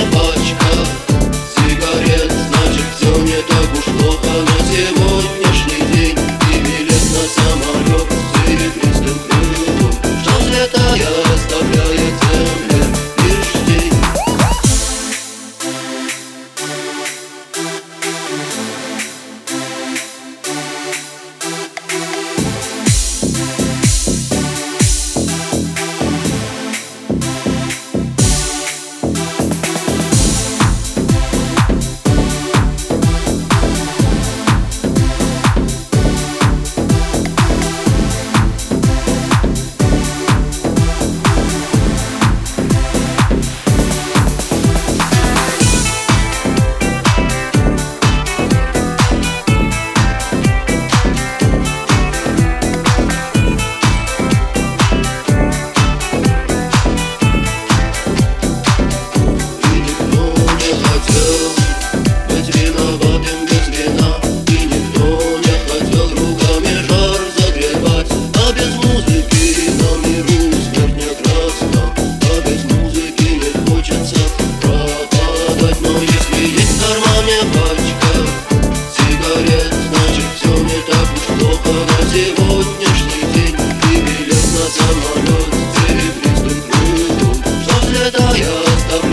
мне пачка сигарет, значит все не так уж плохо. На сегодняшний день и билет на самолет с серебристым крылом, что взлетая оставляет земле лишь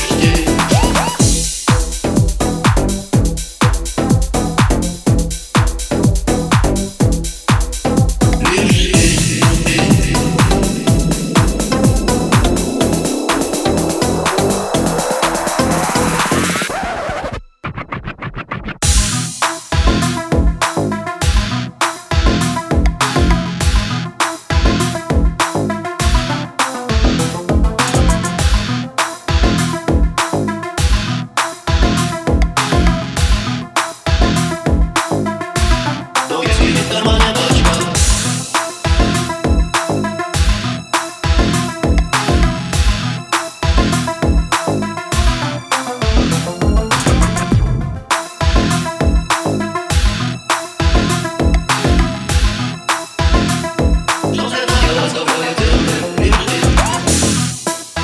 тень. Пачка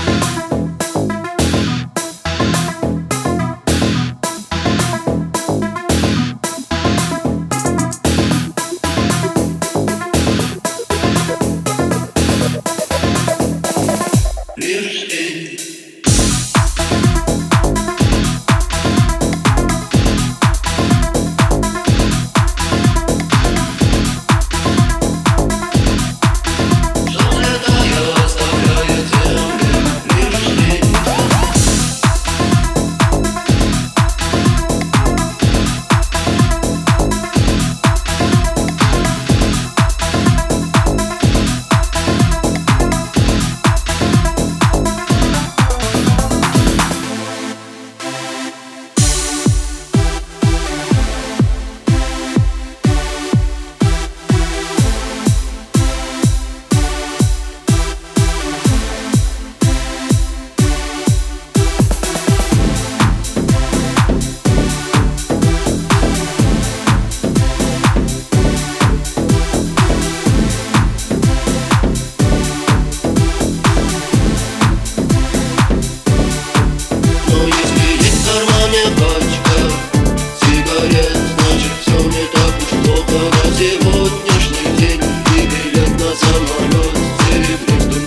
сигарет, значит все не так уж плохо. На сегодняшний день и билет на самолет с серебристым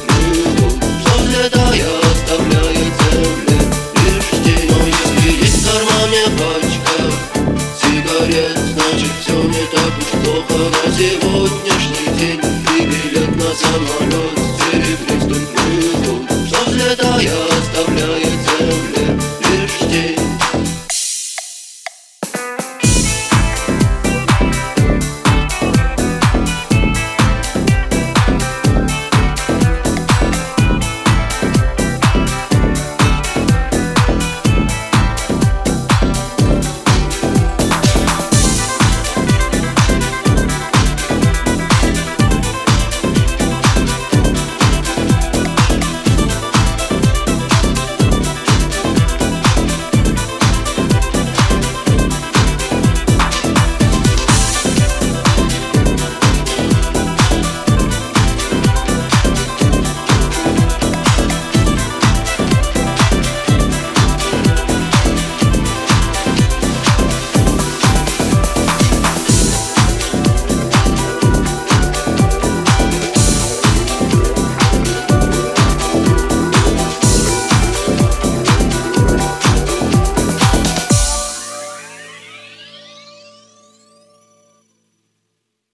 крылом, что взлетая оставляет земле лишь тень. Но если есть в кармане пачка сигарет, значит все не так уж плохо. На сегодняшний день и билет на самолет с серебристым крылом, что взлетая